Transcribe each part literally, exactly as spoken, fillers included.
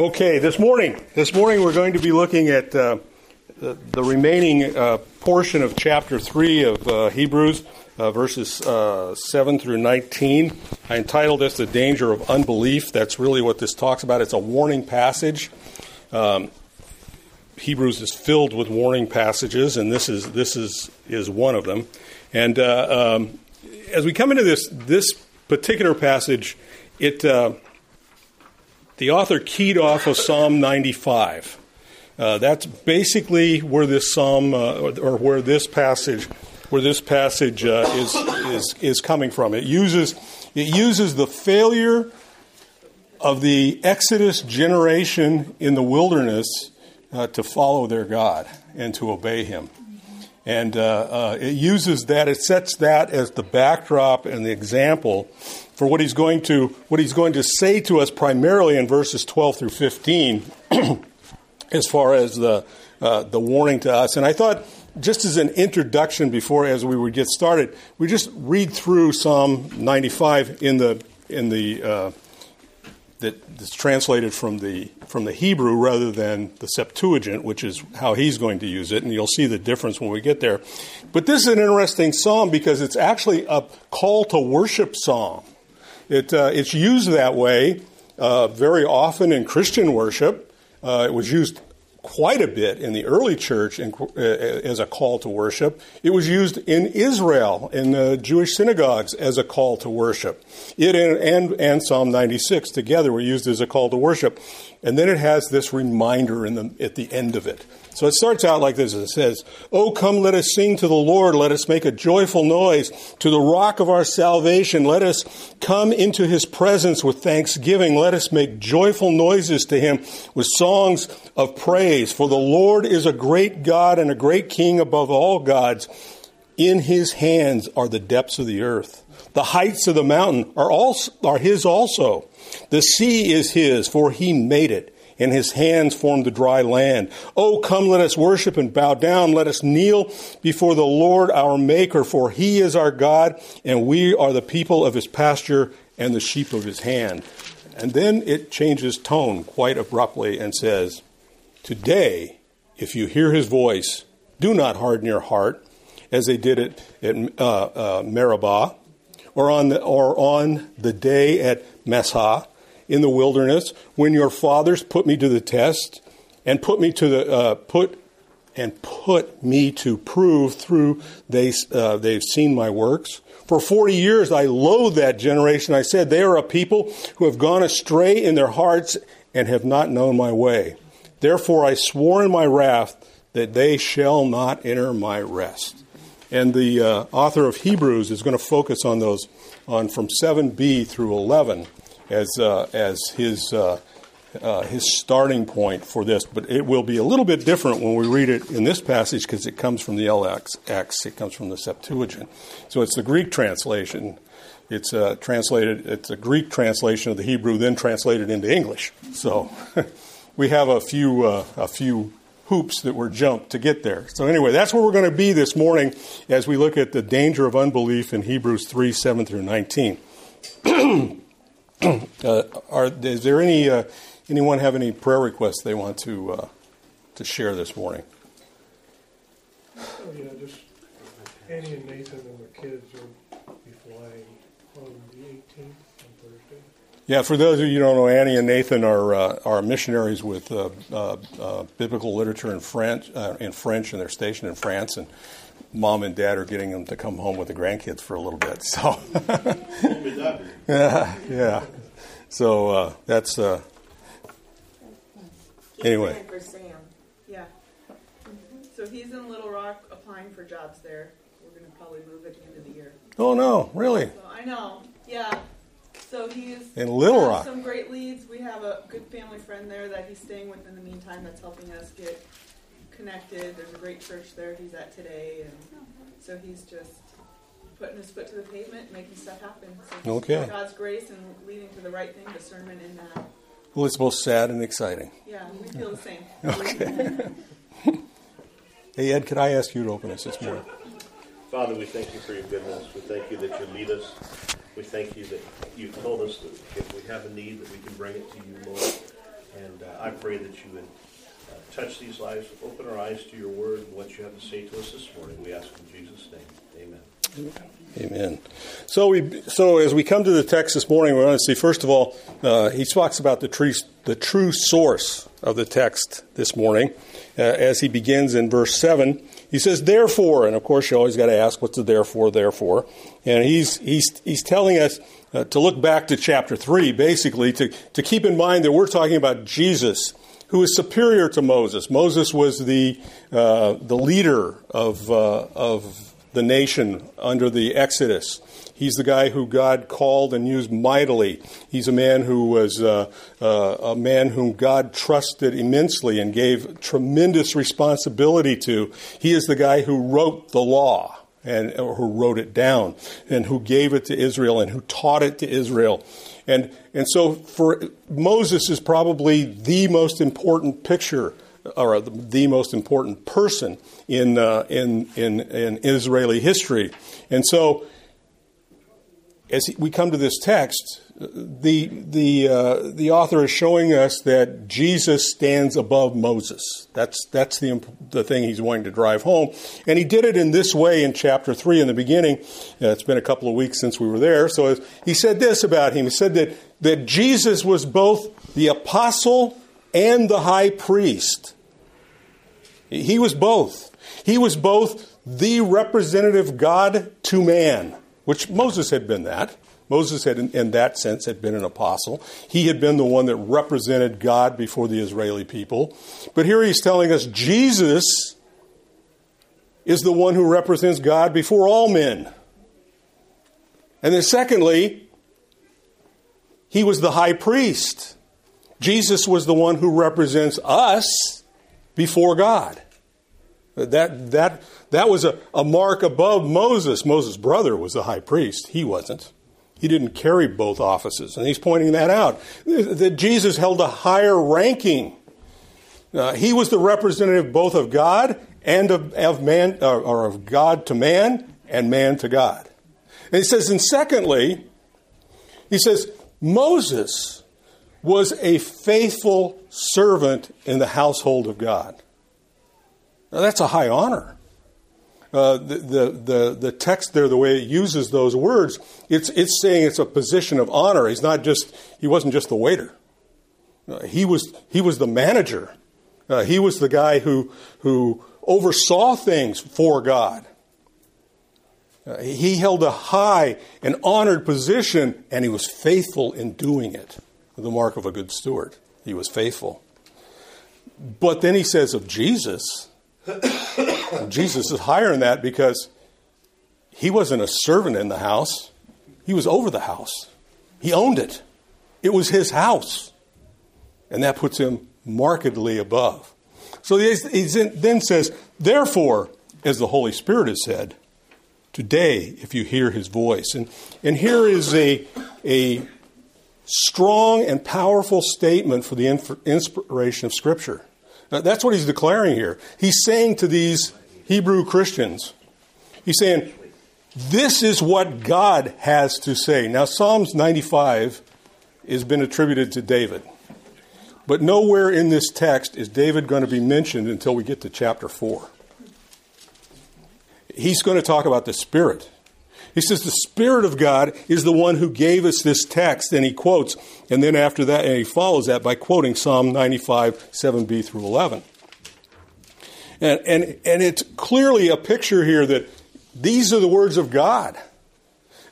Okay, this morning, this morning we're going to be looking at uh, the, the remaining uh, portion of chapter three of uh, Hebrews, uh, verses uh, seven through nineteen. I entitled this, The Danger of Unbelief. That's really what this talks about. It's a warning passage. Um, Hebrews is filled with warning passages, and this is this is, is one of them. And uh, um, as we come into this this particular passage, it... Uh, The author keyed off of Psalm ninety-five. Uh, that's basically where this psalm, uh, or, or where this passage, where this passage uh, is is is coming from. It uses it uses the failure of the Exodus generation in the wilderness uh, to follow their God and to obey Him, and uh, uh, it uses that. It sets that as the backdrop and the example for what he's going to what he's going to say to us primarily in verses twelve through fifteen, as far as the uh, the warning to us. And I thought, just as an introduction before as we would get started, we just read through Psalm ninety-five in the in the uh, that is translated from the from the Hebrew rather than the Septuagint, which is how he's going to use it, and you'll see the difference when we get there. But this is an interesting psalm because it's actually a call to worship psalm. It, uh, it's used that way uh, very often in Christian worship. Uh, it was used quite a bit in the early church in, uh, as a call to worship. It was used in Israel, in the Jewish synagogues, as a call to worship. It and, and, and Psalm ninety-six together were used as a call to worship. And then it has this reminder in the, at the end of it. So it starts out like this. It says, "Oh, come, let us sing to the Lord. Let us make a joyful noise to the rock of our salvation. Let us come into his presence with thanksgiving. Let us make joyful noises to him with songs of praise. For the Lord is a great God and a great King above all gods. In his hands are the depths of the earth. The heights of the mountain are, also, are his also. The sea is his, for he made it. And his hands formed the dry land. Oh, come, let us worship and bow down. Let us kneel before the Lord our Maker, for he is our God, and we are the people of his pasture and the sheep of his hand." And then it changes tone quite abruptly and says, "Today, if you hear his voice, do not harden your heart, as they did at, at uh, uh, Meribah, or on the, or on the day at Massah, in the wilderness, when your fathers put me to the test and put me to the uh, put and put me to prove through they uh, they've seen my works. For forty years I loathed that generation. I said, they are a people who have gone astray in their hearts and have not known my way. Therefore I swore in my wrath that they shall not enter my rest." And the uh, author of Hebrews is going to focus on those on from seven b through eleven. as uh, as his uh, uh, his starting point for this. But it will be a little bit different when we read it in this passage because it comes from the L X X. It comes from the Septuagint. So it's the Greek translation. It's uh, translated. It's a Greek translation of the Hebrew, then translated into English. So we have a few uh, a few hoops that were jumped to get there. So anyway, that's where we're going to be this morning as we look at the danger of unbelief in Hebrews three, seven through nineteen. Uh, are, is there any uh, anyone have any prayer requests they want to uh, to share this morning? Oh, yeah, just Annie and Nathan and the kids will be flying on the eighteenth on Thursday. Yeah, for those of you who don't know, Annie and Nathan are uh, are missionaries with uh, uh, uh, biblical literature in French, uh, in French, and they're stationed in France. And Mom and Dad are getting them to come home with the grandkids for a little bit. So, yeah, yeah. So uh, that's uh, anyway. For Sam, yeah. So he's in Little Rock applying for jobs there. We're going to probably move at the end of the year. Oh no, really? So, I know. Yeah. So he's in Little Rock. Some great leads. We have a good family friend there that he's staying with in the meantime. That's helping us get connected. There's a great church there he's at today, and so he's just putting his foot to the pavement, making stuff happen. So okay. God's grace and leading to the right thing, discernment in that. Well, it's both sad and exciting. Yeah, we feel the same. Okay. Hey, Ed, could I ask you to open us this morning? Father, we thank you for your goodness. We thank you that you lead us. We thank you that you've told us that if we have a need, that we can bring it to you, Lord. And uh, I pray that you would uh, touch these lives, open our eyes to your word and what you have to say to us this morning. We ask in Jesus' name. Amen. Amen. So we, so as we come to the text this morning, we want to see, first of all, uh, he talks about the true, the true source of the text this morning uh, as he begins in verse seven. He says, therefore, and of course you always got to ask, what's the therefore, therefore? And he's he's he's telling us uh, to look back to chapter three, basically, to, to keep in mind that we're talking about Jesus, who is superior to Moses. Moses was the uh, the leader of uh, of the nation under the Exodus. He's the guy who God called and used mightily. He's a man who was uh, uh, a man whom God trusted immensely and gave tremendous responsibility to. He is the guy who wrote the law and or who wrote it down and who gave it to Israel and who taught it to Israel. And and so for Moses is probably the most important picture or the most important person in uh, in in in Israeli history. And so as we come to this text, the the uh, the author is showing us that Jesus stands above Moses. That's that's the the thing he's wanting to drive home, and he did it in this way in chapter three in the beginning. Uh, it's been a couple of weeks since we were there, so he said this about him. He said that that Jesus was both the apostle and the high priest. He was both. He was both the representative God to man, which Moses had been that. Moses had, in that sense, had been an apostle. He had been the one that represented God before the Israeli people. But here he's telling us Jesus is the one who represents God before all men. And then secondly, he was the high priest. Jesus was the one who represents us before God. That that that was a, a mark above Moses. Moses' brother was the high priest. He wasn't. He didn't carry both offices. And he's pointing that out, that Jesus held a higher ranking. Uh, he was the representative both of God and of, of man, or, or of God to man and man to God. And he says, and secondly, he says, Moses was a faithful servant in the household of God. Now, that's a high honor. Uh, the, the, the, the text there, the way it uses those words, it's, it's saying it's a position of honor. He's not just, he wasn't just the waiter. Uh, he was, he was the manager. Uh, he was the guy who, who oversaw things for God. Uh, he held a high and honored position, and he was faithful in doing it. The mark of a good steward. He was faithful. But then he says of Jesus, Jesus is higher than that because he wasn't a servant in the house. He was over the house. He owned it. It was his house. And that puts him markedly above. So he then says, therefore, as the Holy Spirit has said, today, if you hear his voice. And, and here is a, a strong and powerful statement for the inspiration of Scripture. Now, that's what he's declaring here. He's saying to these Hebrew Christians, he's saying, this is what God has to say. Now, Psalms ninety-five has been attributed to David. But nowhere in this text is David going to be mentioned until we get to chapter four. He's going to talk about the Spirit. He says, the Spirit of God is the one who gave us this text. And he quotes, and then after that, and he follows that by quoting Psalm ninety-five, seven b through eleven. And, and, and it's clearly a picture here that these are the words of God.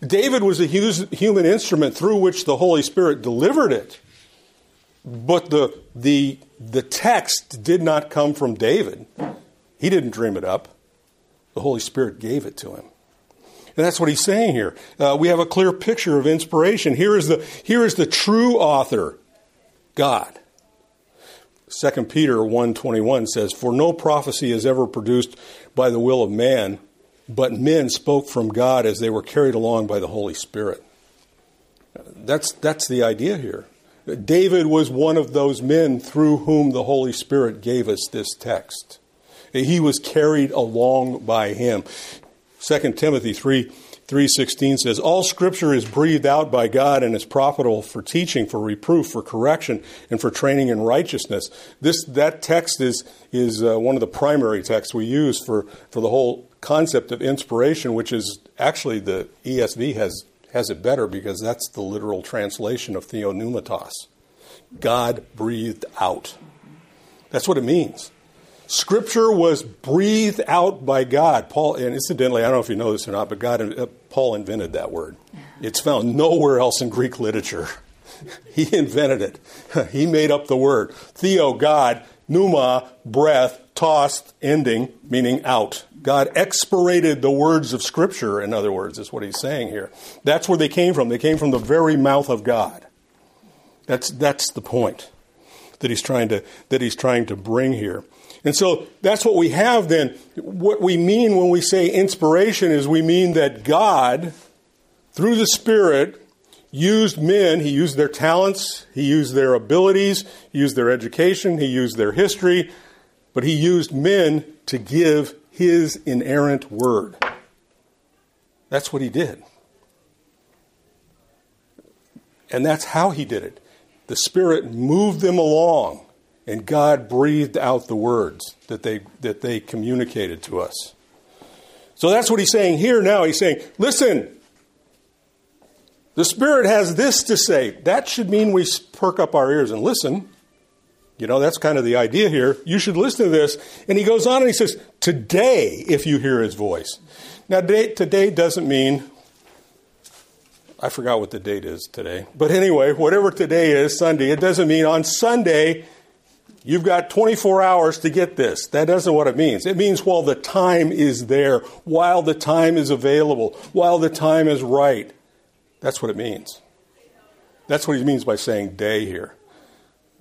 David was a human instrument through which the Holy Spirit delivered it. But the, the, the text did not come from David. He didn't dream it up. The Holy Spirit gave it to him. And that's what he's saying here. Uh, we have a clear picture of inspiration. Here is the here is the true author, God. Second Peter one twenty-one says, for no prophecy is ever produced by the will of man, but men spoke from God as they were carried along by the Holy Spirit. That's that's the idea here. David was one of those men through whom the Holy Spirit gave us this text. He was carried along by him. Second Timothy three three sixteen says, all scripture is breathed out by God and is profitable for teaching, for reproof, for correction, and for training in righteousness. This, that text is, is uh, one of the primary texts we use for, for the whole concept of inspiration, which is actually the E S V has, has it better because that's the literal translation of theopneustos. God breathed out. That's what it means. Scripture was breathed out by God. Paul, and incidentally, I don't know if you know this or not, but God, uh, Paul invented that word. It's found nowhere else in Greek literature. He invented it. He made up the word. Theo, God, pneuma, breath, tossed, ending, meaning out. God expirated the words of Scripture, in other words, is what he's saying here. That's where they came from. They came from the very mouth of God. That's that's the point that he's trying to that he's trying to bring here. And so that's what we have then. What we mean when we say inspiration is we mean that God, through the Spirit, used men. He used their talents. He used their abilities. He used their education. He used their history. But he used men to give his inerrant word. That's what he did. And that's how he did it. The Spirit moved them along. And God breathed out the words that they that they communicated to us. So that's what he's saying here now. He's saying, listen, the Spirit has this to say. That should mean we perk up our ears and listen. You know, that's kind of the idea here. You should listen to this. And he goes on and he says, today, if you hear his voice. Now, today, today doesn't mean... I forgot what the date is today. But anyway, whatever today is, Sunday, it doesn't mean on Sunday... You've got twenty-four hours to get this. That doesn't what it means. It means while the time is there, while the time is available, while the time is right. That's what it means. That's what he means by saying day here.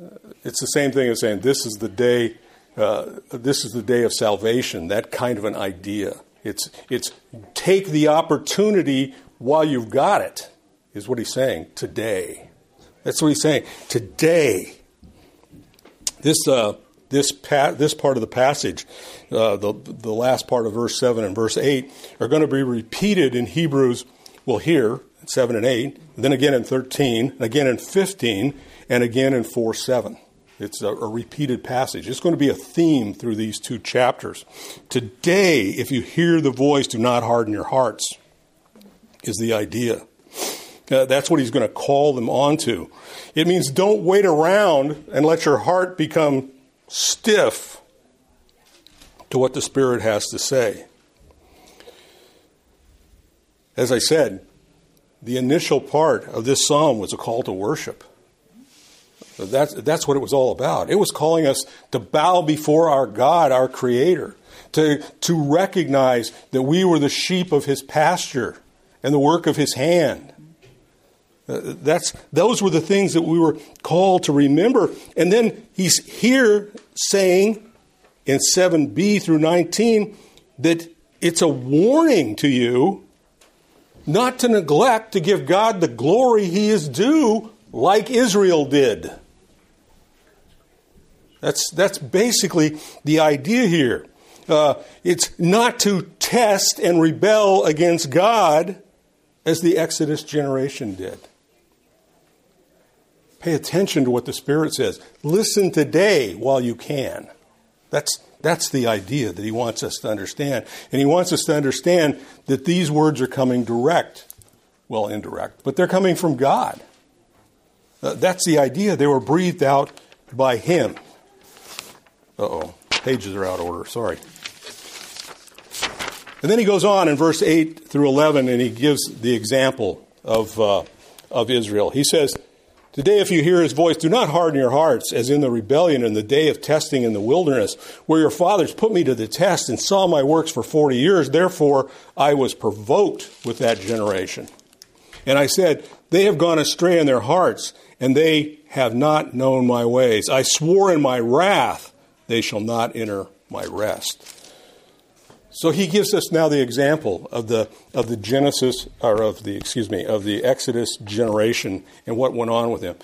Uh, it's the same thing as saying this is the day, uh, this is the day of salvation, that kind of an idea. It's, it's take the opportunity while you've got it, is what he's saying, today. That's what he's saying, today. This uh, this pa- this part of the passage, uh, the the last part of verse seven and verse eight, are going to be repeated in Hebrews. Well, here seven and eight, and then again in thirteen, and again in fifteen, and again in four seven. It's a, a repeated passage. It's going to be a theme through these two chapters. Today, if you hear the voice, do not harden your hearts. Is the idea. Uh, that's what he's going to call them onto. It means don't wait around and let your heart become stiff to what the Spirit has to say. As I said, the initial part of this psalm was a call to worship. That's, that's what it was all about. It was calling us to bow before our God, our Creator, to, to recognize that we were the sheep of His pasture and the work of His hand. Uh, that's those were the things that we were called to remember. And then he's here saying in seven b through nineteen that it's a warning to you not to neglect to give God the glory he is due like Israel did. That's, that's basically the idea here. Uh, it's not to test and rebel against God as the Exodus generation did. Pay attention to what the Spirit says. Listen today while you can. That's, that's the idea that he wants us to understand. And he wants us to understand that these words are coming direct. Well, indirect. But they're coming from God. Uh, that's the idea. They were breathed out by him. Uh-oh. Pages are out of order. Sorry. And then he goes on in verse eight through eleven, and he gives the example of, uh, of Israel. He says... Today, if you hear his voice, do not harden your hearts as in the rebellion in the day of testing in the wilderness, where your fathers put me to the test and saw my works for forty years. Therefore, I was provoked with that generation. And I said, they have gone astray in their hearts, and they have not known my ways. I swore in my wrath, they shall not enter my rest. So he gives us now the example of the of the Genesis or of the excuse me of the Exodus generation and what went on with him.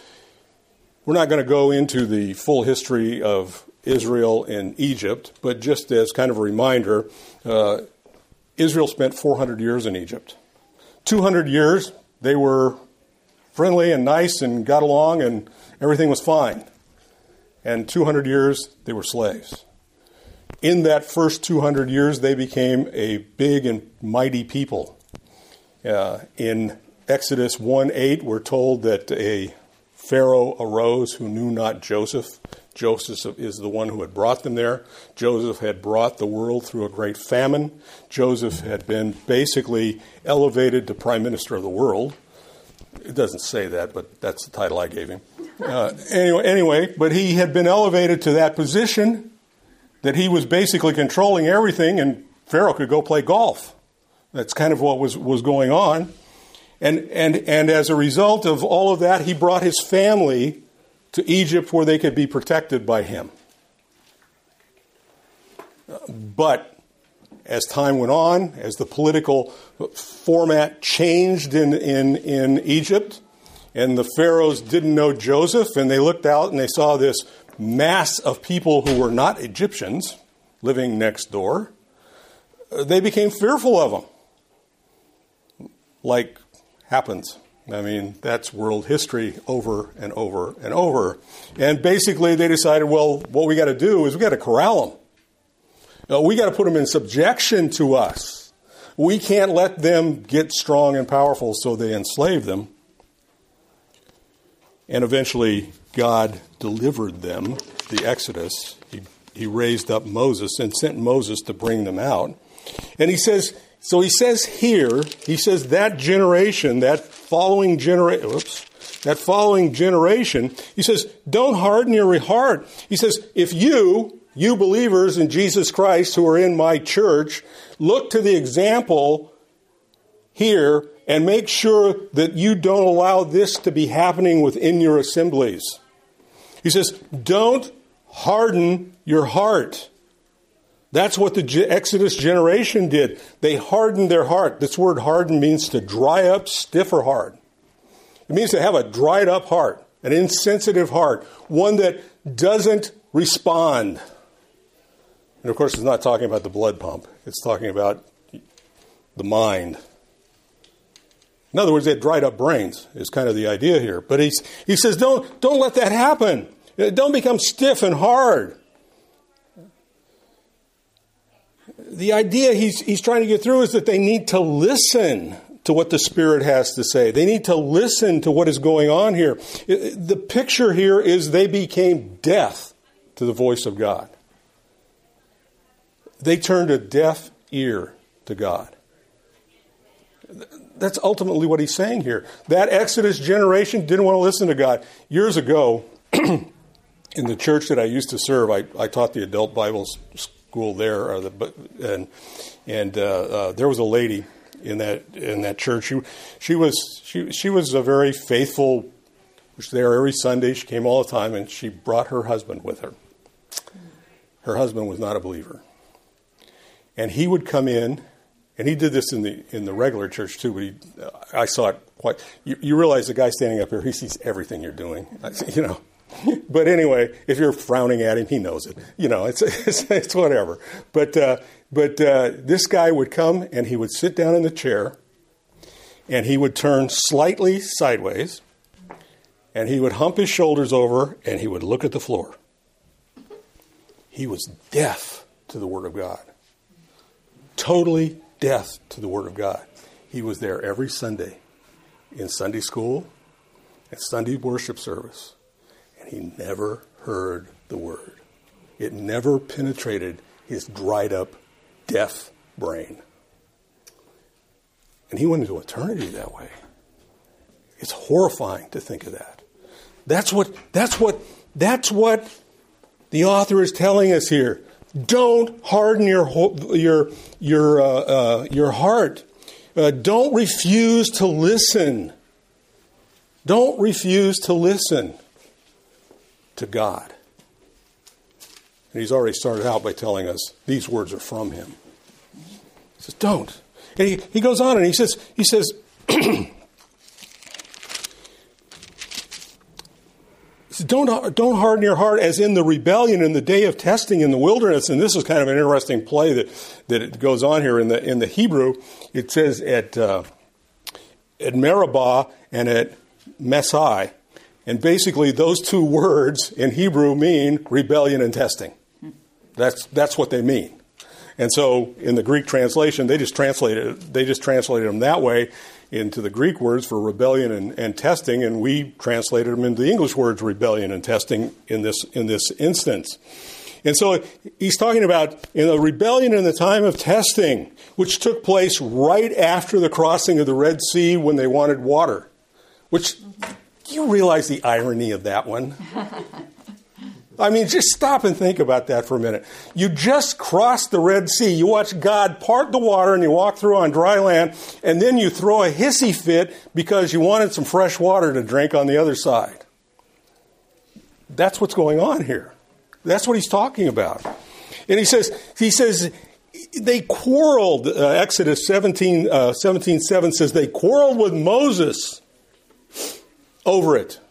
We're not going to go into the full history of Israel in Egypt, but just as kind of a reminder, uh, Israel spent four hundred years in Egypt. two hundred years, they were friendly and nice and got along and everything was fine. And two hundred years, they were slaves. In that first two hundred years, they became a big and mighty people. Uh, in Exodus one eight, we're told that a Pharaoh arose who knew not Joseph. Joseph is the one who had brought them there. Joseph had brought the world through a great famine. Joseph had been basically elevated to prime minister of the world. It doesn't say that, but that's the title I gave him. Uh, anyway, anyway, but he had been elevated to that position that he was basically controlling everything, and Pharaoh could go play golf. That's kind of what was, was going on. And, and, and as a result of all of that, he brought his family to Egypt where they could be protected by him. But as time went on, as the political format changed in, in, in Egypt, and the pharaohs didn't know Joseph, and they looked out and they saw this mass of people who were not Egyptians living next door, they became fearful of them. Like happens. I mean, that's world history over and over and over. And basically they decided, well, what we got to do is we got to corral them. Uh, we got to put them in subjection to us. We can't let them get strong and powerful, so they enslave them. And eventually God delivered them, the Exodus. He, he raised up Moses and sent Moses to bring them out. And he says, so he says here, he says that generation, that following generation, oops, that following generation, he says, don't harden your heart. He says, if you, you believers in Jesus Christ who are in my church, look to the example here and make sure that you don't allow this to be happening within your assemblies. He says, don't harden your heart. That's what the Exodus generation did. They hardened their heart. This word harden means to dry up, stiff or hard. It means to have a dried up heart, an insensitive heart, one that doesn't respond. And of course, it's not talking about the blood pump. It's talking about the mind. In other words, they had dried up brains is kind of the idea here. But he's, he says, don't, don't let that happen. Don't become stiff and hard. The idea he's, he's trying to get through is that they need to listen to what the Spirit has to say. They need to listen to what is going on here. The picture here is they became deaf to the voice of God. They turned a deaf ear to God. That's ultimately what he's saying here. That Exodus generation didn't want to listen to God. Years ago, in the church that I used to serve, I, I taught the adult Bible school there, or the, and and uh, uh, there was a lady in that in that church. She she was she she was a very faithful. She was there every Sunday. She came all the time, and she brought her husband with her. Her husband was not a believer, and he would come in. And he did this in the in the regular church too. But he, I saw it quite. You, you realize the guy standing up here, he sees everything you're doing, you know. But anyway, if you're frowning at him, he knows it. You know, it's it's, it's whatever. But uh, but uh, this guy would come and he would sit down in the chair, and he would turn slightly sideways, and he would hump his shoulders over, and he would look at the floor. He was deaf to the Word of God. Totally deaf to the Word of God. He was there every Sunday in Sunday school and Sunday worship service, and he never heard the Word. It never penetrated his dried up, deaf brain. And he went into eternity that way. It's horrifying to think of that. That's what that's what that's what the author is telling us here. Don't harden your your your uh, uh, your heart. Uh, don't refuse to listen. Don't refuse to listen to God. And he's already started out by telling us these words are from him. He says, "Don't." And he, he goes on and he says, he says, he says, don't don't harden your heart as in the rebellion in the day of testing in the wilderness. And this is kind of an interesting play that, that it goes on here in the in the Hebrew. It says at uh, at Meribah and at Massah. And basically those two words in Hebrew mean rebellion and testing. That's that's what they mean. And so in the Greek translation, they just translated they just translated them that way into the Greek words for rebellion and, and testing, and we translated them into the English words rebellion and testing in this in this instance. And so he's talking about in the rebellion in the time of testing, which took place right after the crossing of the Red Sea when they wanted water. Which, do you realize the irony of that one? I mean, just stop and think about that for a minute. You just crossed the Red Sea. You watch God part the water and you walk through on dry land. And then you throw a hissy fit because you wanted some fresh water to drink on the other side. That's what's going on here. That's what he's talking about. And he says, he says they quarreled. Uh, Exodus seventeen, uh, seventeen, seven says they quarreled with Moses over it.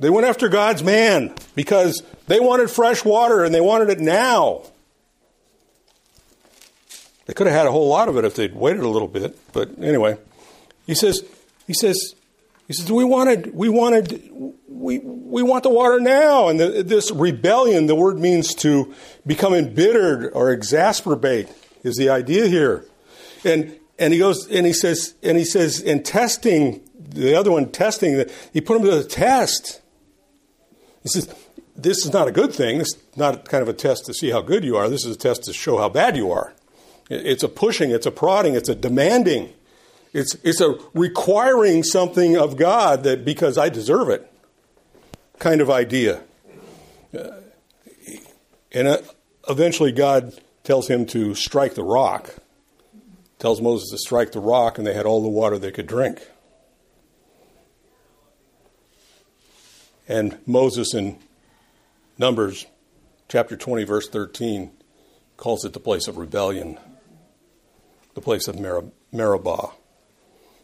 They went after God's man because they wanted fresh water and they wanted it now. They could have had a whole lot of it if they'd waited a little bit, but anyway, he says, he says, he says, we wanted, we wanted, we we want the water now. And the, this rebellion, the word means to become embittered or exasperate, is the idea here. And and he goes and he says and he says in testing. The other one, testing, he put them to the test. He says, this is not a good thing. This is not kind of a test to see how good you are. This is a test to show how bad you are. It's a pushing. It's a prodding. It's a demanding. It's it's a requiring something of God that because I deserve it kind of idea. And eventually God tells him to strike the rock, tells Moses to strike the rock, and they had all the water they could drink. And Moses in Numbers chapter twenty, verse thirteen, calls it the place of rebellion, the place of Merib- Meribah.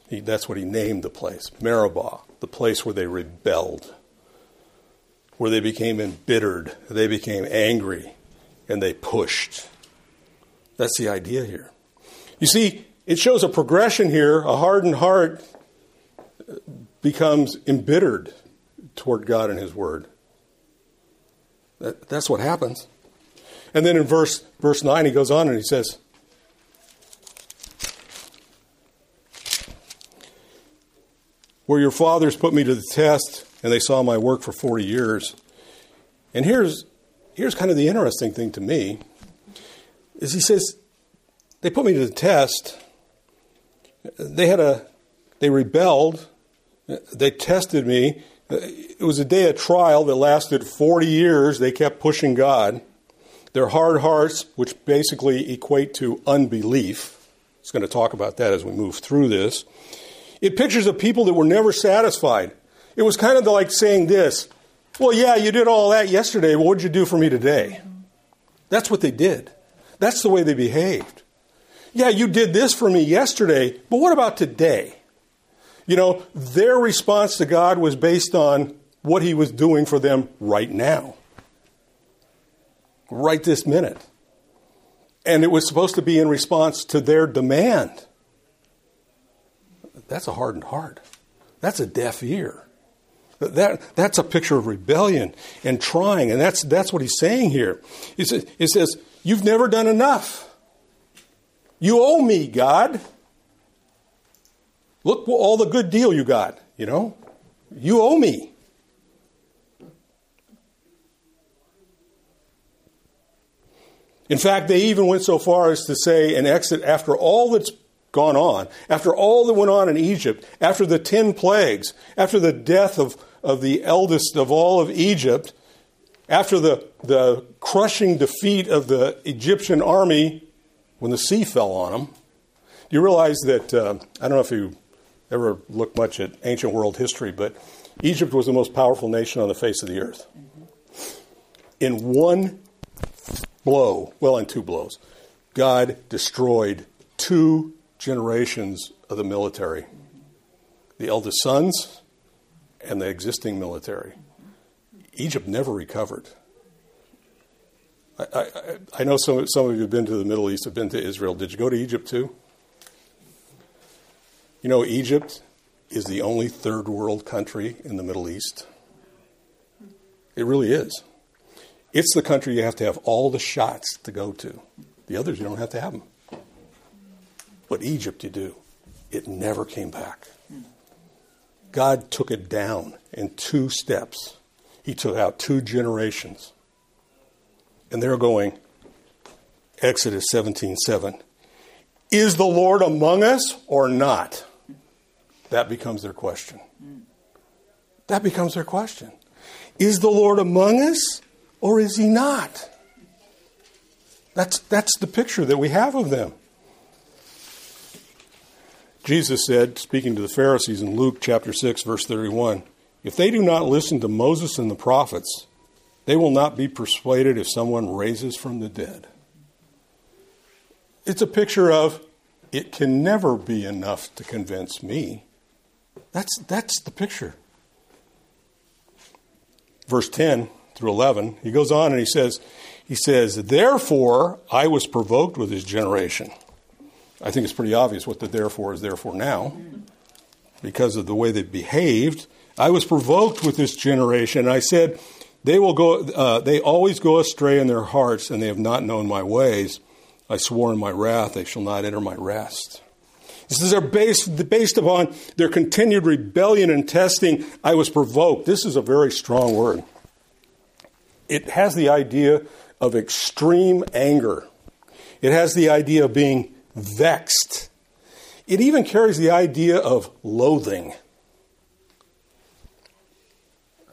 He, that's what he named the place, Meribah, the place where they rebelled, where they became embittered, they became angry, and they pushed. That's the idea here. You see, it shows a progression here. A hardened heart becomes embittered toward God and his word. That, that's what happens. And then in verse verse nine, he goes on and he says, where your fathers put me to the test and they saw my work for forty years. And here's here's kind of the interesting thing to me, is he says, they put me to the test. They had a, they rebelled. They tested me. It was a day of trial that lasted forty years. They kept pushing God. Their hard hearts, which basically equate to unbelief. It's going to talk about that as we move through this. It pictures a people that were never satisfied. It was kind of like saying this, well, yeah, you did all that yesterday. Well, what did you do for me today? That's what they did. That's the way they behaved. Yeah, you did this for me yesterday, but what about today? You know, their response to God was based on what he was doing for them right now. Right this minute. And it was supposed to be in response to their demand. That's a hardened heart. That's a deaf ear. That, that's a picture of rebellion and trying. And that's that's what he's saying here. It says, it says you've never done enough. You owe me, God. Look, all the good deal you got, you know. You owe me. In fact, they even went so far as to say in Exodus, after all that's gone on, after all that went on in Egypt, after the ten plagues, after the death of, of the eldest of all of Egypt, after the, the crushing defeat of the Egyptian army when the sea fell on them, you realize that, uh, I don't know if you ever looked much at ancient world history, but Egypt was the most powerful nation on the face of the earth. In one blow, well, in two blows, God destroyed two generations of the military, the eldest sons and the existing military. Egypt never recovered. I, I, I know some, some of you have been to the Middle East, have been to Israel. Did you go to Egypt too? You know, Egypt is the only third world country in the Middle East. It really is. It's the country you have to have all the shots to go to. The others, you don't have to have them. But Egypt, you do. It never came back. God took it down in two steps. He took out two generations. And they're going, Exodus seventeen seven, is the Lord among us or not? That becomes their question. That becomes their question. Is the Lord among us or is he not? That's, that's the picture that we have of them. Jesus said, speaking to the Pharisees in Luke chapter six, verse thirty-one, if they do not listen to Moses and the prophets, they will not be persuaded if someone raises from the dead. It's a picture of, it can never be enough to convince me. That's, that's the picture. Verse ten through eleven, he goes on and he says, he says, therefore, I was provoked with this generation. I think it's pretty obvious what the therefore is therefore now. Because of the way they behaved, I was provoked with this generation. I said, they will go. Uh, they always go astray in their hearts, and they have not known my ways. I swore in my wrath, they shall not enter my rest. This is based, based upon their continued rebellion and testing. I was provoked. This is a very strong word. It has the idea of extreme anger. It has the idea of being vexed. It even carries the idea of loathing.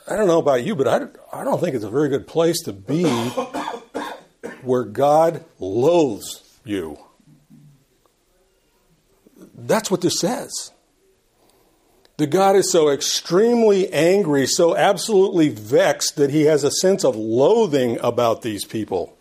I don't know about you, but I, I don't think it's a very good place to be where God loathes you. That's what this says. That God is so extremely angry, so absolutely vexed that he has a sense of loathing about these people.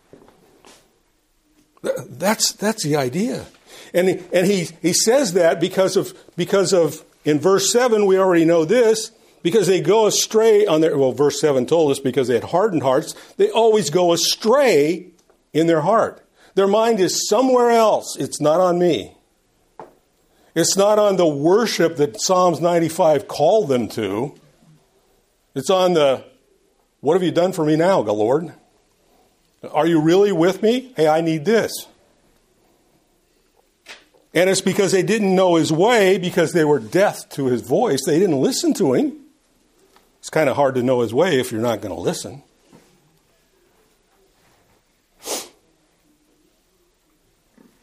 That's that's the idea. And he, and he, he says that because of because of in verse seven, we already know this. Because they go astray on their, well, verse seven told us, because they had hardened hearts, they always go astray in their heart. Their mind is somewhere else. It's not on me. It's not on the worship that Psalms ninety-five called them to. It's on the, what have you done for me now, Lord? Are you really with me? Hey, I need this. And it's because they didn't know his way, because they were deaf to his voice. They didn't listen to him. It's kind of hard to know his way if you're not going to listen.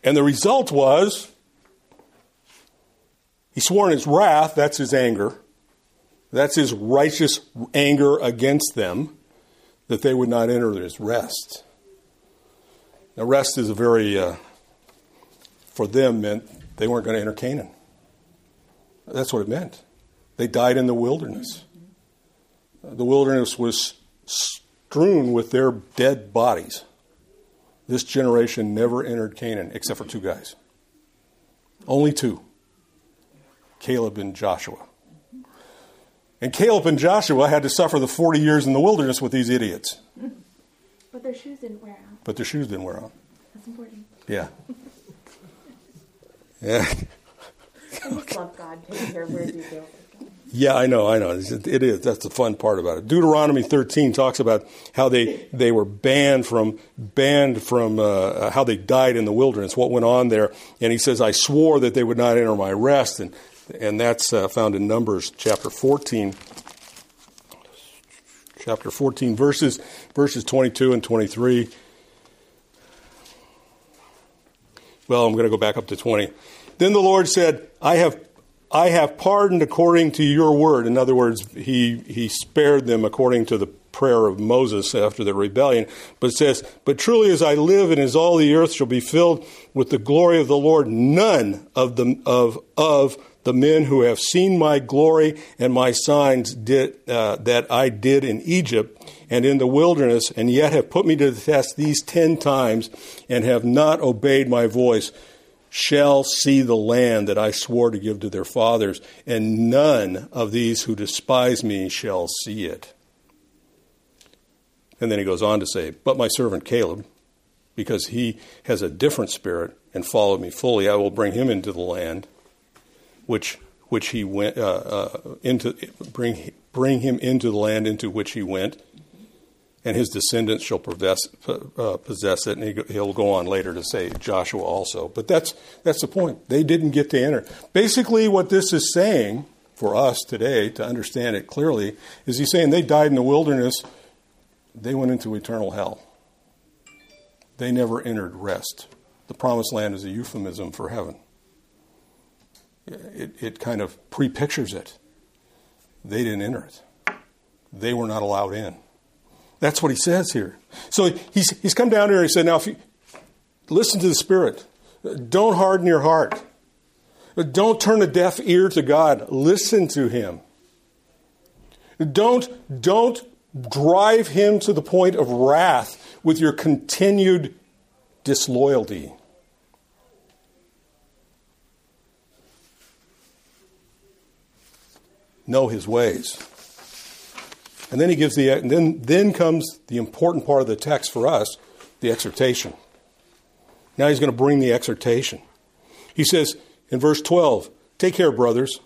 And the result was, he swore in his wrath, that's his anger, that's his righteous anger against them, that they would not enter his rest. Now, rest is a very, uh, for them meant they weren't going to enter Canaan. That's what it meant. They died in the wilderness. The wilderness was strewn with their dead bodies. This generation never entered Canaan, except for two guys. Only two. Caleb and Joshua. And Caleb and Joshua had to suffer the forty years in the wilderness with these idiots. But their shoes didn't wear out. But their shoes didn't wear out. That's important. Yeah. Yeah. Okay. Yeah, I know, I know. It is. That's the fun part about it. Deuteronomy thirteen talks about how they, they were banned from, banned from uh, how they died in the wilderness, what went on there. And he says, I swore that they would not enter my rest. And and that's uh, found in Numbers chapter fourteen. Chapter fourteen, verses verses twenty-two and twenty-three. Well, I'm going to go back up to twenty. Then the Lord said, I have I have pardoned according to your word. In other words, he, he spared them according to the prayer of Moses after their rebellion. But it says, but truly as I live and as all the earth shall be filled with the glory of the Lord, none of the of of the men who have seen my glory and my signs did, uh, that I did in Egypt and in the wilderness, and yet have put me to the test these ten times and have not obeyed my voice, shall see the land that I swore to give to their fathers, and none of these who despise me shall see it. And then he goes on to say, but my servant Caleb, because he has a different spirit and followed me fully, I will bring him into the land which which he went uh, uh, into bring bring him into the land into which he went, and his descendants shall possess, uh, possess it." And he, he'll go on later to say Joshua also. But that's that's the point. They didn't get to enter. Basically, what this is saying for us today to understand it clearly is he's saying they died in the wilderness. They went into eternal hell. They never entered rest. The promised land is a euphemism for heaven. It, it kind of pre-pictures it. They didn't enter it. They were not allowed in. That's what he says here. So he's, he's come down here and he said, now if you listen to the Spirit, don't harden your heart. Don't turn a deaf ear to God. Listen to him. Don't, don't drive him to the point of wrath with your continued disloyalty. Know his ways. And then he gives the and then then comes the important part of the text for us, the exhortation. Now he's going to bring the exhortation. He says in verse twelve, "Take care, brothers,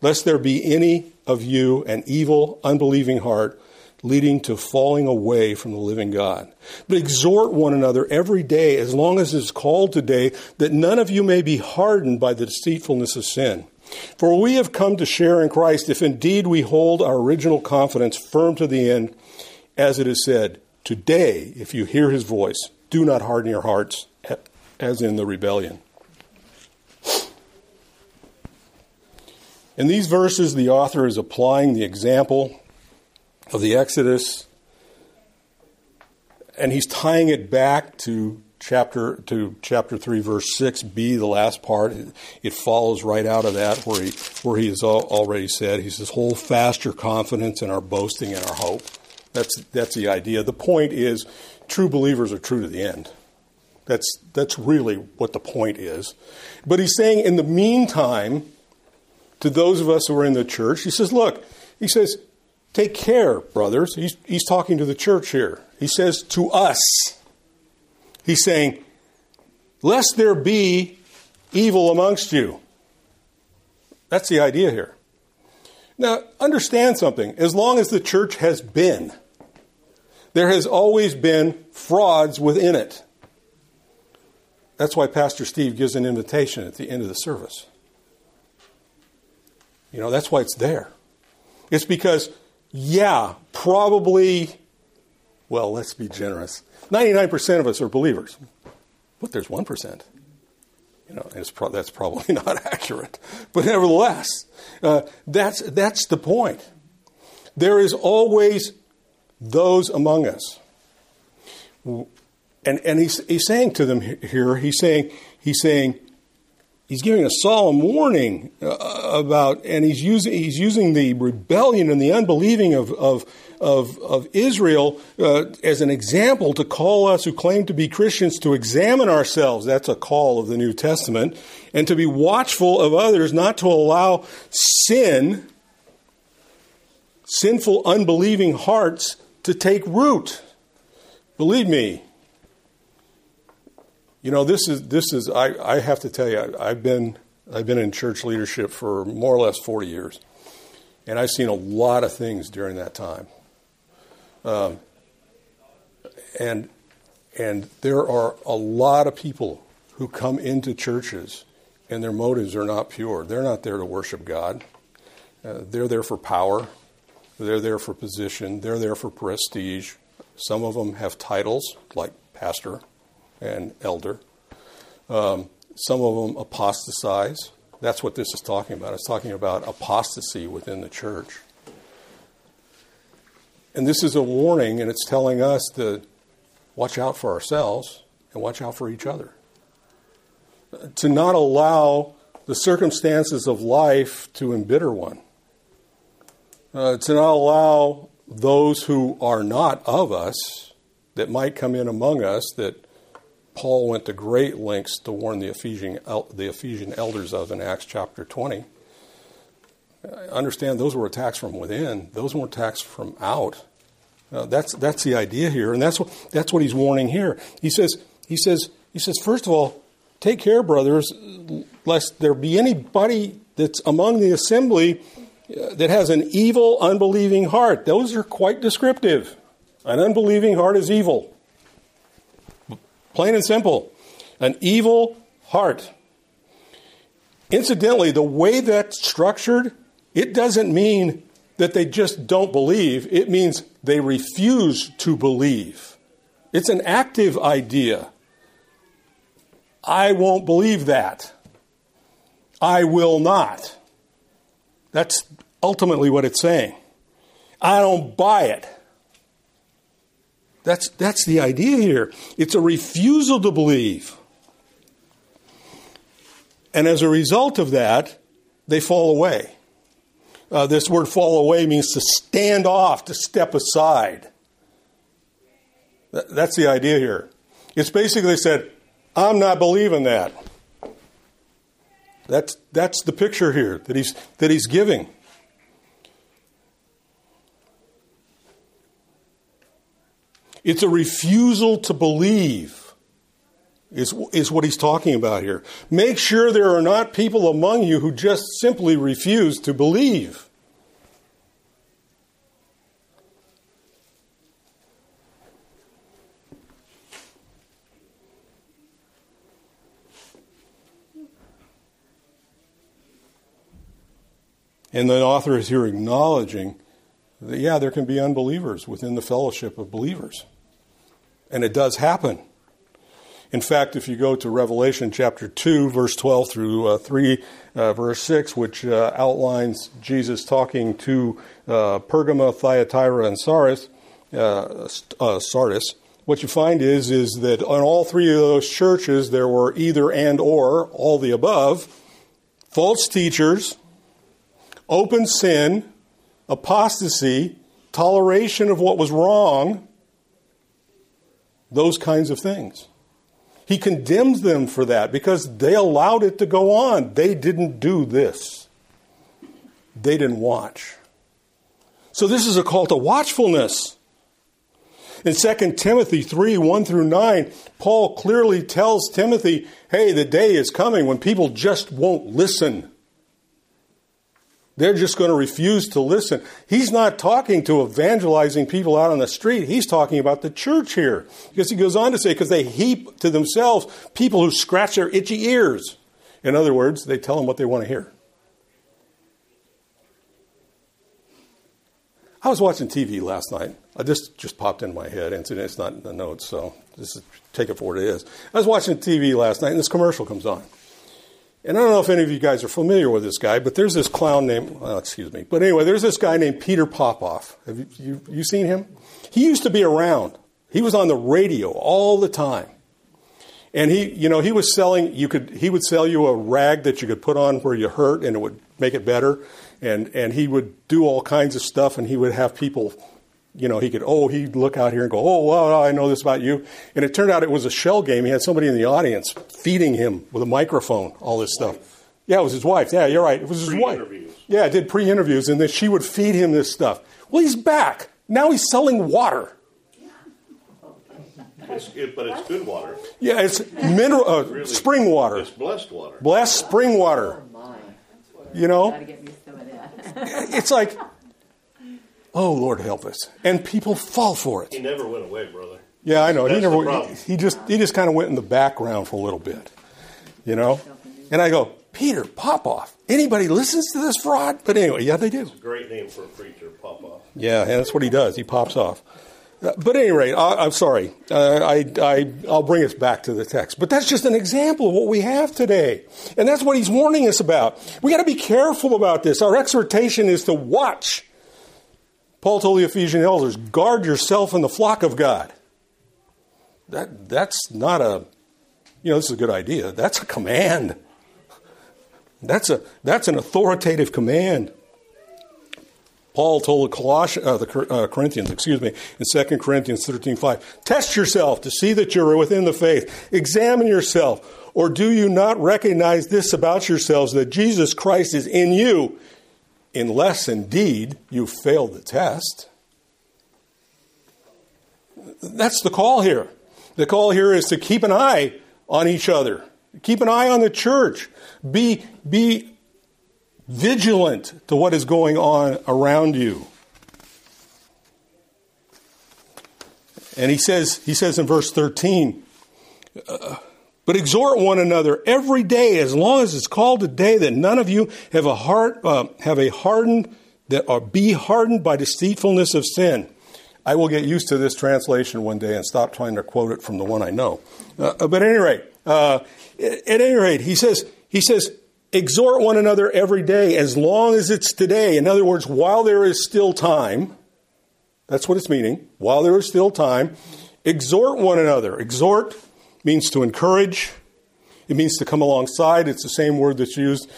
lest there be any of you an evil, unbelieving heart leading to falling away from the living God. But exhort one another every day, as long as it is called today, that none of you may be hardened by the deceitfulness of sin. For we have come to share in Christ, if indeed we hold our original confidence firm to the end, as it is said, today, if you hear his voice, do not harden your hearts as in the rebellion." In these verses, the author is applying the example of the Exodus, and he's tying it back to Chapter to chapter three, verse six b, the last part. It follows right out of that, where he where he has already said. He says, "Hold fast your confidence and our boasting and our hope." That's that's the idea. The point is, true believers are true to the end. That's that's really what the point is. But he's saying, in the meantime, to those of us who are in the church, he says, "Look," he says, "take care, brothers." He's he's talking to the church here. He says to us. He's saying, lest there be evil amongst you. That's the idea here. Now, understand something. As long as the church has been, there has always been frauds within it. That's why Pastor Steve gives an invitation at the end of the service. You know, that's why it's there. It's because, yeah, probably, well, let's be generous. ninety-nine percent of us are believers, but there's one percent. You know, and it's pro- that's probably not accurate. But nevertheless, uh, that's that's the point. There is always those among us, and and he's he's saying to them here. He's saying he's saying he's giving a solemn warning about, and he's using he's using the rebellion and the unbelieving of of. Of, of Israel uh, as an example to call us who claim to be Christians to examine ourselves. That's a call of the New Testament. And to be watchful of others, not to allow sin, sinful, unbelieving hearts to take root. Believe me, you know, this is, this is I, I have to tell you, I, I've been I've been in church leadership for more or less forty years. And I've seen a lot of things during that time. Um, and and there are a lot of people who come into churches and their motives are not pure. They're not there to worship God. Uh, they're there for power. They're there for position. They're there for prestige. Some of them have titles like pastor and elder. Um, some of them apostatize. That's what this is talking about. It's talking about apostasy within the church. And this is a warning, and it's telling us to watch out for ourselves and watch out for each other. To not allow the circumstances of life to embitter one. Uh, to not allow those who are not of us, that might come in among us, that Paul went to great lengths to warn the Ephesian, the Ephesian elders of in Acts chapter twenty. Understand those were attacks from within. Those weren't attacks from out. Uh, that's that's the idea here, and that's what that's what he's warning here. He says he says he says first of all, take care, brothers, lest there be anybody that's among the assembly that has an evil, unbelieving heart. Those are quite descriptive. An unbelieving heart is evil. Plain and simple. An evil heart. Incidentally, the way that's structured, it doesn't mean that they just don't believe. It means they refuse to believe. It's an active idea. I won't believe that. I will not. That's ultimately what it's saying. I don't buy it. That's, that's the idea here. It's a refusal to believe. And as a result of that, they fall away. Uh, this word fall away means to stand off, to step aside. Th- that's the idea here. It's basically said, I'm not believing that. That's that's the picture here that he's that he's giving. It's a refusal to believe is, is what he's talking about here. Make sure there are not people among you who just simply refuse to believe. And the author is here acknowledging that, yeah, there can be unbelievers within the fellowship of believers. And it does happen. In fact, if you go to Revelation chapter two, verse twelve through uh, three, uh, verse six, which uh, outlines Jesus talking to uh, Pergamum, Thyatira, and Sardis, uh, uh, Sardis, what you find is, is that on all three of those churches, there were either and or, all the above, false teachers, open sin, apostasy, toleration of what was wrong, those kinds of things. He condemns them for that because they allowed it to go on. They didn't do this. They didn't watch. So this is a call to watchfulness. In Second Timothy three, one through nine, Paul clearly tells Timothy, hey, the day is coming when people just won't listen. They're just going to refuse to listen. He's not talking to evangelizing people out on the street. He's talking about the church here. Because he goes on to say, because they heap to themselves people who scratch their itchy ears. In other words, they tell them what they want to hear. I was watching T V last night. I just, just popped into my head. Incidentally, it's not in the notes, so just take it for what it is. I was watching T V last night, and this commercial comes on. And I don't know if any of you guys are familiar with this guy, but there's this clown named, well, excuse me. But anyway, there's this guy named Peter Popoff. Have you, you, you seen him? He used to be around. He was on the radio all the time. And he, you know, he was selling, you could, he would sell you a rag that you could put on where you hurt and it would make it better. And, and he would do all kinds of stuff and he would have people, you know, he could, oh, he'd look out here and go, oh, well, I know this about you. And it turned out it was a shell game. He had somebody in the audience feeding him with a microphone, all this stuff. Wife. Yeah, it was his wife. Yeah, you're right. It was his wife. Yeah, I did pre-interviews, and then she would feed him this stuff. Well, he's back. Now he's selling water. It's, it, but it's good water. Yeah, it's mineral, uh, really, spring water. It's blessed water. Blessed spring water. Oh, my. You know? Gotta get me some of that. It's like... Oh, Lord help us. And people fall for it. He never went away, brother. Yeah, I know. That's he never went. He, he just he just kind of went in the background for a little bit. You know? And I go, Peter Popoff. Anybody listens to this fraud? But anyway, yeah, they do. It's a great name for a preacher, Popoff. Yeah, and that's what he does. He pops off. Uh, but at any rate, I, I'm sorry. Uh, I, I, I'll bring us back to the text. But that's just an example of what we have today. And that's what he's warning us about. We got to be careful about this. Our exhortation is to watch. Paul told the Ephesian elders, guard yourself in the flock of God. That That's not a, you know, this is a good idea. That's a command. That's a that's an authoritative command. Paul told the, Coloss- uh, the uh, Corinthians, excuse me, in Second Corinthians thirteen five, test yourself to see that you're within the faith. Examine yourself. Or do you not recognize this about yourselves, that Jesus Christ is in you, unless, indeed, you failed the test? That's the call here. The call here is to keep an eye on each other. Keep an eye on the church. Be, be vigilant to what is going on around you. And he says, he says in verse thirteen, uh, but exhort one another every day, as long as it's called a day, that none of you have a heart, uh, have a hardened, that are be hardened by deceitfulness of sin. I will get used to this translation one day and stop trying to quote it from the one I know. Uh, but at any rate, uh, at any rate, he says, he says, exhort one another every day, as long as it's today. In other words, while there is still time. That's what it's meaning. While there is still time, exhort one another. Exhort means to encourage. It means to come alongside. It's the same word that's used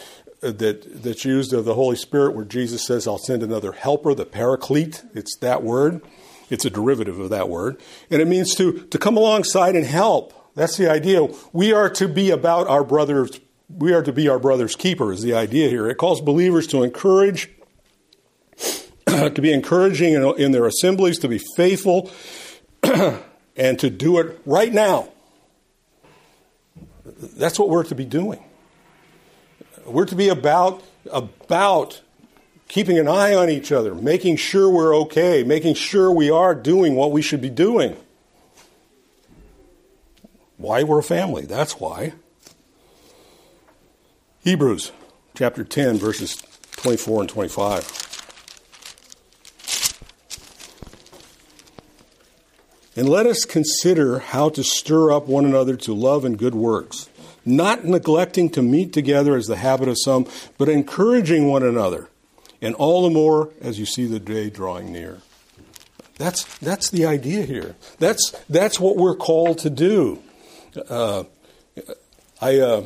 uh, that that's used of the Holy Spirit, where Jesus says, "I'll send another helper," the Paraclete. It's that word. It's a derivative of that word, and it means to to come alongside and help. That's the idea. We are to be about our brothers. We are to be our brother's keeper. Is the idea here? It calls believers to encourage. To be encouraging in their assemblies, to be faithful, and to do it right now. That's what we're to be doing. We're to be about about keeping an eye on each other, making sure we're okay, making sure we are doing what we should be doing. Why we're a family, that's why. Hebrews chapter ten, verses twenty-four and twenty-five. And let us consider how to stir up one another to love and good works, not neglecting to meet together as the habit of some, but encouraging one another, and all the more as you see the day drawing near. That's that's the idea here. That's that's what we're called to do. Uh, I uh,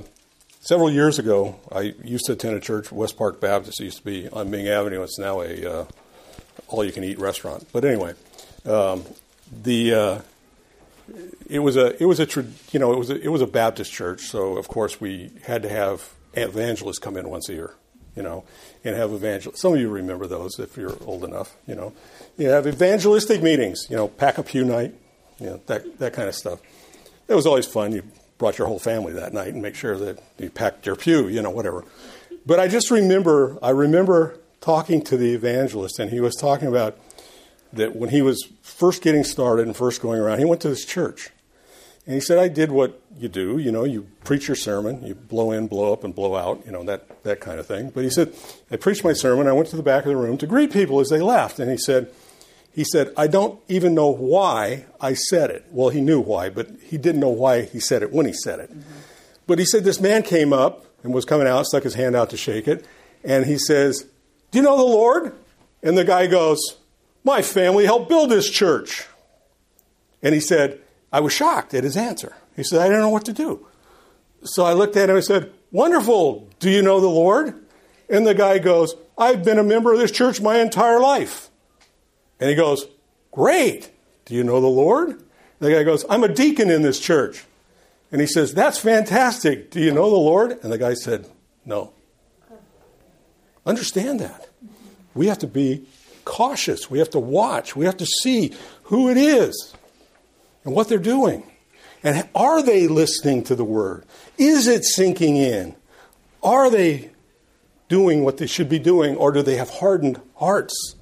several years ago, I used to attend a church, West Park Baptist. It used to be on Bing Avenue. It's now a uh, all-you-can-eat restaurant. But anyway. Um, The uh, it was a it was a you know it was a, it was a Baptist church, so of course we had to have evangelists come in once a year, you know, and have evangelists. Some of you remember those if you're old enough, you know. You have evangelistic meetings, you know, pack a pew night, you know, that that kind of stuff. It was always fun. You brought your whole family that night and make sure that you packed your pew, you know, whatever. But I just remember I remember talking to the evangelist, and he was talking about that when he was first getting started and first going around, he went to this church. And he said, I did what you do, you know, you preach your sermon, you blow in, blow up, and blow out, you know, that, that kind of thing. But he said, I preached my sermon, I went to the back of the room to greet people as they left. And he said, he said, I don't even know why I said it. Well, he knew why, but he didn't know why he said it when he said it. Mm-hmm. But he said, this man came up and was coming out, stuck his hand out to shake it. And he says, do you know the Lord? And the guy goes, my family helped build this church. And he said, I was shocked at his answer. He said, I didn't know what to do. So I looked at him and I said, wonderful, do you know the Lord? And the guy goes, I've been a member of this church my entire life. And he goes, great, do you know the Lord? And the guy goes, I'm a deacon in this church. And he says, that's fantastic, do you know the Lord? And the guy said, no. Understand that. We have to be cautious. We have to watch. We have to see who it is and what they're doing. And are they listening to the word? Is it sinking in? Are they doing what they should be doing, or do they have hardened hearts?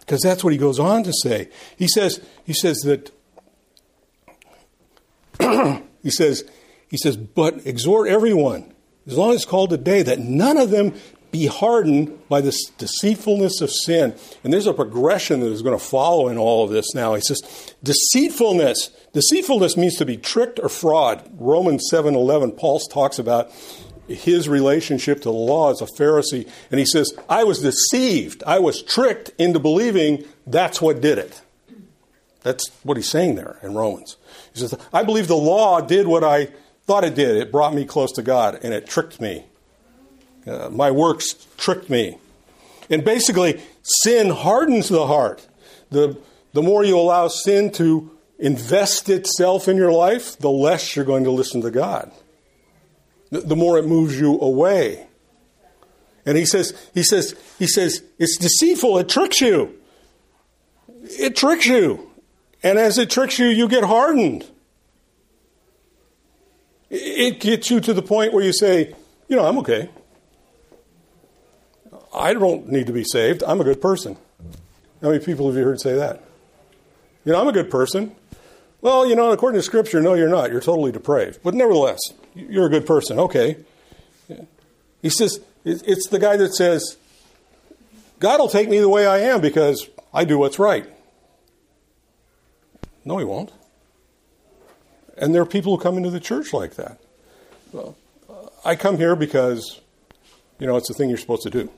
Because that's what he goes on to say. He says, he says that he says, he says, but exhort everyone, as long as it's called a day, that none of them be hardened by this deceitfulness of sin. And there's a progression that is going to follow in all of this now. He says, deceitfulness. Deceitfulness means to be tricked or fraud. Romans seven eleven, Paul talks about his relationship to the law as a Pharisee. And he says, I was deceived. I was tricked into believing that's what did it. That's what he's saying there in Romans. He says, I believe the law did what I thought it did. It brought me close to God, and it tricked me. Uh, my works tricked me. And basically, sin hardens the heart. The, the more you allow sin to invest itself in your life, the less you're going to listen to God. The, the more it moves you away. And he says, he says, he says, it's deceitful. It tricks you. It tricks you. And as it tricks you, you get hardened. It gets you to the point where you say, you know, I'm okay. I don't need to be saved. I'm a good person. How many people have you heard say that? You know, I'm a good person. Well, you know, according to Scripture, no, you're not. You're totally depraved. But nevertheless, you're a good person. Okay. He says, it's the guy that says, God will take me the way I am because I do what's right. No, he won't. And there are people who come into the church like that. Well, I come here because, you know, it's the thing you're supposed to do.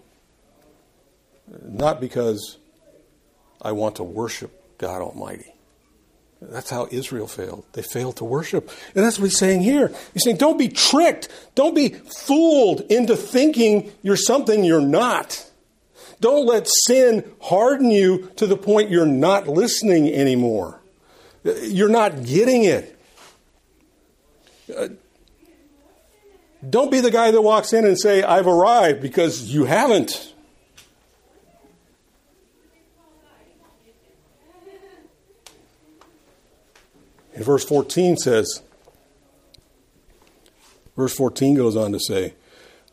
Not because I want to worship God Almighty. That's how Israel failed. They failed to worship. And that's what he's saying here. He's saying, don't be tricked. Don't be fooled into thinking you're something you're not. Don't let sin harden you to the point you're not listening anymore. You're not getting it. Don't be the guy that walks in and say, I've arrived, because you haven't. And verse fourteen says, verse fourteen goes on to say,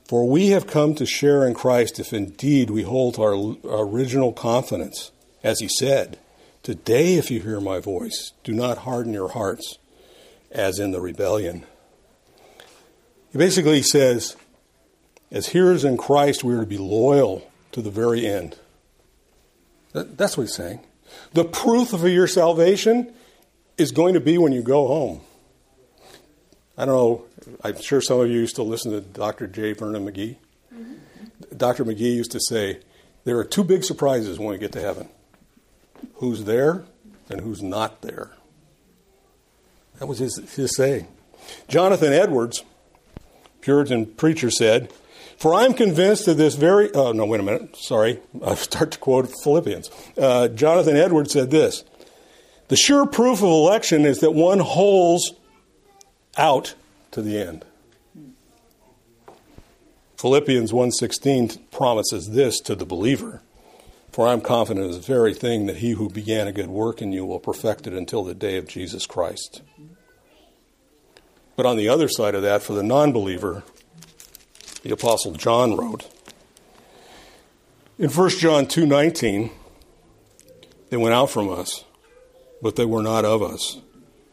for we have come to share in Christ if indeed we hold our original confidence, as he said, today if you hear my voice, do not harden your hearts as in the rebellion. He basically says, as hearers in Christ, we are to be loyal to the very end. That's what he's saying. The proof of your salvation is going to be when you go home. I don't know, I'm sure some of you used to listen to Doctor J. Vernon McGee. Mm-hmm. Doctor McGee used to say, there are two big surprises when we get to heaven. Who's there and who's not there. That was his, his saying. Jonathan Edwards, Puritan preacher, said, for I'm convinced that this very... Oh, no, wait a minute. Sorry. I'll start to quote Philippians. Uh, Jonathan Edwards said this, the sure proof of election is that one holds out to the end. Philippians one sixteen promises this to the believer. For I'm confident of this very thing, that he who began a good work in you will perfect it until the day of Jesus Christ. But on the other side of that, for the non-believer, the Apostle John wrote, in First John two nineteen, they went out from us, but they were not of us.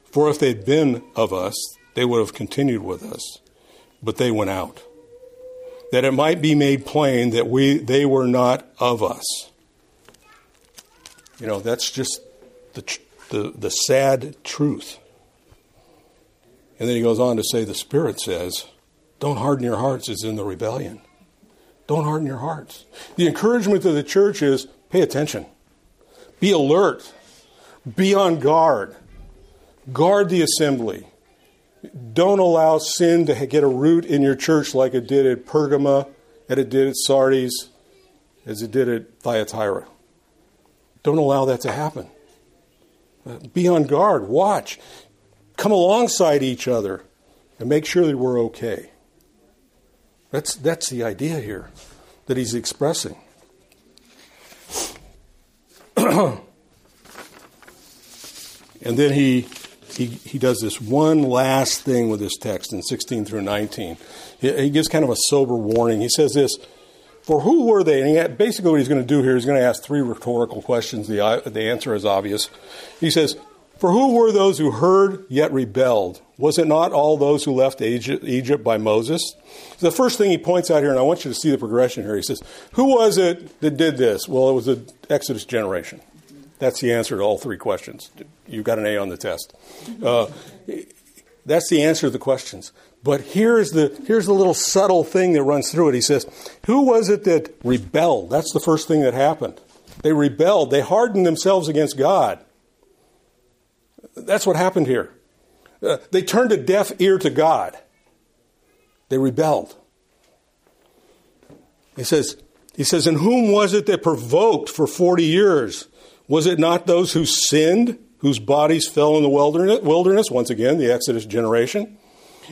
For if they'd been of us, they would have continued with us, but they went out, that it might be made plain that we they were not of us. You know, that's just the the, the sad truth. And then he goes on to say, the Spirit says, don't harden your hearts as in the rebellion. Don't harden your hearts. The encouragement of the church is, pay attention. Be alert. Be on guard. Guard the assembly. Don't allow sin to get a root in your church like it did at Pergamum, as it did at Sardis, as it did at Thyatira. Don't allow that to happen. Be on guard. Watch. Come alongside each other and make sure that we're okay. That's, that's the idea here that he's expressing. And then he, he he does this one last thing with this text in sixteen through nineteen. He, he gives kind of a sober warning. He says this, for who were they? And he, basically what he's going to do here is he's going to ask three rhetorical questions. The, the answer is obvious. He says, for who were those who heard yet rebelled? Was it not all those who left Egypt by Moses? The first thing he points out here, and I want you to see the progression here. He says, who was it that did this? Well, it was the Exodus generation. That's the answer to all three questions. You got an A on the test. Uh, that's the answer to the questions. But here's the here's the little subtle thing that runs through it. He says, who was it that rebelled? That's the first thing that happened. They rebelled. They hardened themselves against God. That's what happened here. Uh, they turned a deaf ear to God. They rebelled. He says, he says, and whom was it that provoked for forty years? Was it not those who sinned, whose bodies fell in the wilderness? Once again, the Exodus generation.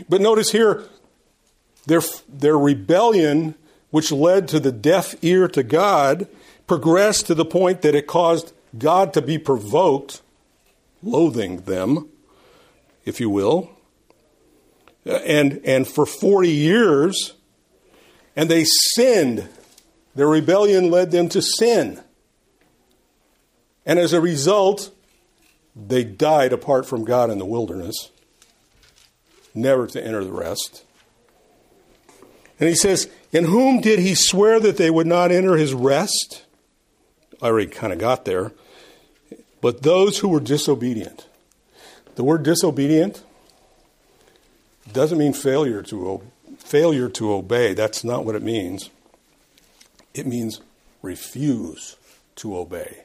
But notice here, their, their rebellion, which led to the deaf ear to God, progressed to the point that it caused God to be provoked, loathing them, if you will. And, and for forty years, and they sinned Their rebellion led them to sin. And as a result, they died apart from God in the wilderness, never to enter the rest. And he says, in whom did he swear that they would not enter his rest? I already kind of got there. But those who were disobedient. The word disobedient doesn't mean failure to failure to obey. That's not what it means. It means refuse to obey.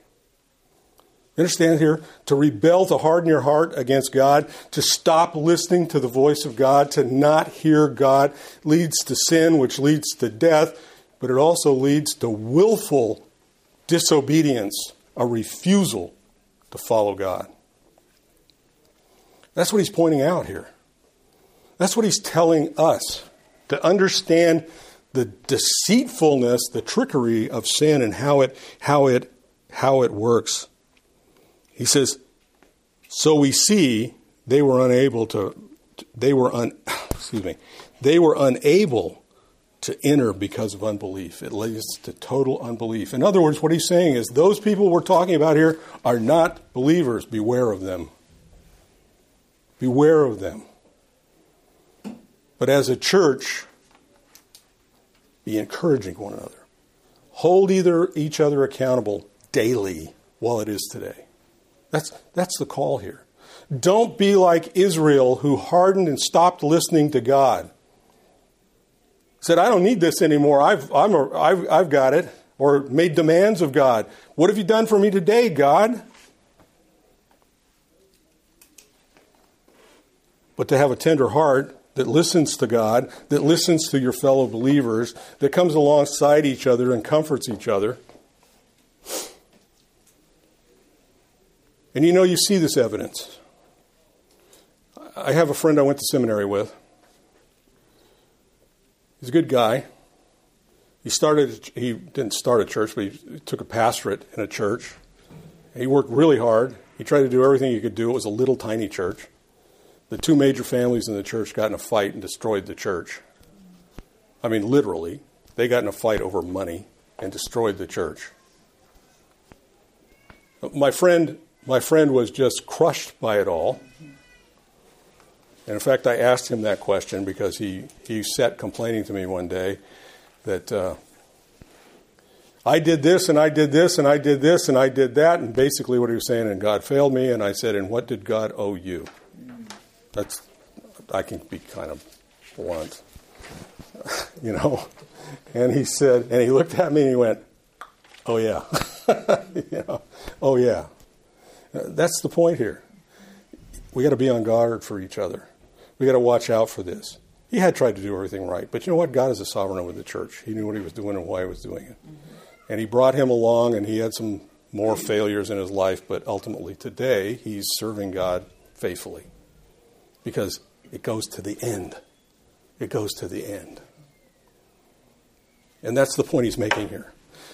Understand here? To rebel, to harden your heart against God, to stop listening to the voice of God, to not hear God, leads to sin, which leads to death, but it also leads to willful disobedience, a refusal to follow God. That's what he's pointing out here. That's what he's telling us, to understand the deceitfulness, the trickery of sin and how it, how it, how it works. He says, so we see they were unable to, they were, un, excuse me, they were unable to enter because of unbelief. It leads to total unbelief. In other words, what he's saying is those people we're talking about here are not believers. Beware of them. Beware of them. But as a church, be encouraging one another. Hold either each other accountable daily while it is today. That's that's the call here. Don't be like Israel, who hardened and stopped listening to God. Said, I don't need this anymore. I've I'm a, I've I've got it. Or made demands of God. What have you done for me today, God? But to have a tender heart that listens to God, that listens to your fellow believers, that comes alongside each other and comforts each other. And you know, you see this evidence. I have a friend I went to seminary with. He's a good guy. He started, he didn't start a church, but he took a pastorate in a church. He worked really hard. He tried to do everything he could do. It was a little tiny church. The two major families in the church got in a fight and destroyed the church. I mean, literally, they got in a fight over money and destroyed the church. My friend... My friend was just crushed by it all. And in fact, I asked him that question because he, he sat complaining to me one day that uh, I did this and I did this and I did this and I did that. And basically what he was saying, and God failed me. And I said, and what did God owe you? That's, I can be kind of blunt, you know. And he said, and he looked at me and he went, oh yeah, you know, oh yeah. That's the point here. We got to be on guard for each other. We got to watch out for this. He had tried to do everything right, but you know what? God is a sovereign over the church. He knew what he was doing and why he was doing it. And he brought him along, and he had some more failures in his life, but ultimately today he's serving God faithfully because it goes to the end. It goes to the end. And that's the point he's making here.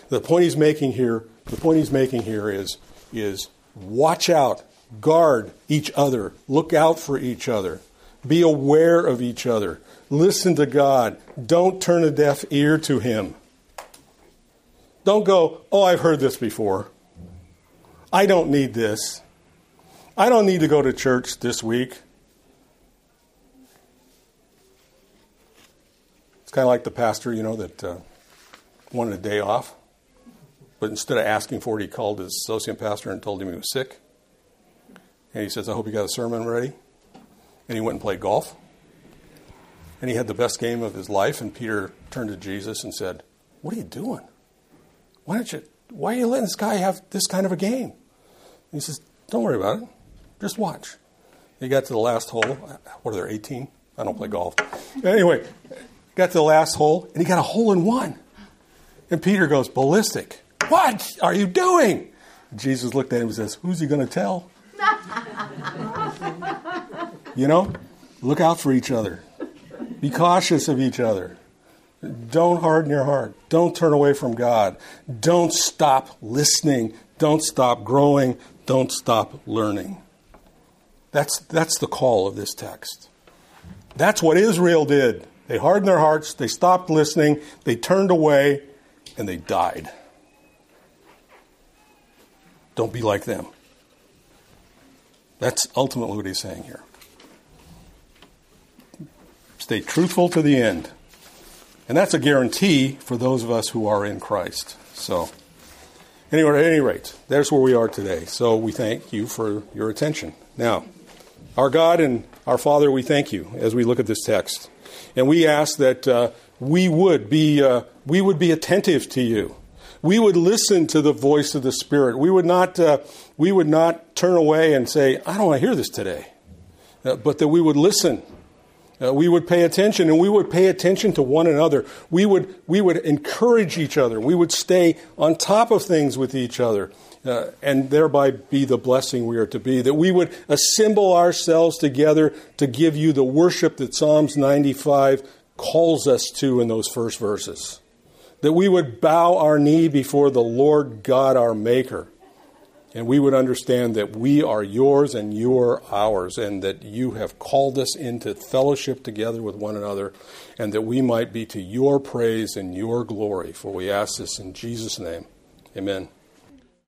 The point he's making here, the point he's making here is is watch out, guard each other, look out for each other, be aware of each other, listen to God, don't turn a deaf ear to him. Don't go, oh, I've heard this before. I don't need this. I don't need to go to church this week. It's kind of like the pastor, you know, that uh, wanted a day off. But instead of asking for it, he called his associate pastor and told him he was sick. And he says, I hope you got a sermon ready. And he went and played golf. And he had the best game of his life. And Peter turned to Jesus and said, what are you doing? Why don't you, why are you letting this guy have this kind of a game? And he says, don't worry about it. Just watch. And he got to the last hole. What are there, eighteen? I don't play golf. Anyway, got to the last hole. And he got a hole in one. And Peter goes ballistic. What are you doing? Jesus looked at him and says, who's he going to tell? You know, look out for each other. Be cautious of each other. Don't harden your heart. Don't turn away from God. Don't stop listening. Don't stop growing. Don't stop learning. That's, that's the call of this text. That's what Israel did. They hardened their hearts. They stopped listening. They turned away. and they died. Don't be like them. That's ultimately what he's saying here. Stay truthful to the end. And that's a guarantee for those of us who are in Christ. So, anyway, at any rate, there's where we are today. So we thank you for your attention. Now, our God and our Father, we thank you as we look at this text. And we ask that uh, we would be uh, we would be attentive to you. We would listen to the voice of the Spirit. We would not uh, we would not turn away and say, I don't want to hear this today. Uh, but that we would listen. Uh, we would pay attention, and we would pay attention to one another. We would we would encourage each other. We would stay on top of things with each other, uh, and thereby be the blessing we are to be. That we would assemble ourselves together to give you the worship that Psalms ninety-five calls us to in those first verses. That we would bow our knee before the Lord God, our Maker. And we would understand that we are yours and you are ours, and that you have called us into fellowship together with one another, and that we might be to your praise and your glory. For we ask this in Jesus' name. Amen.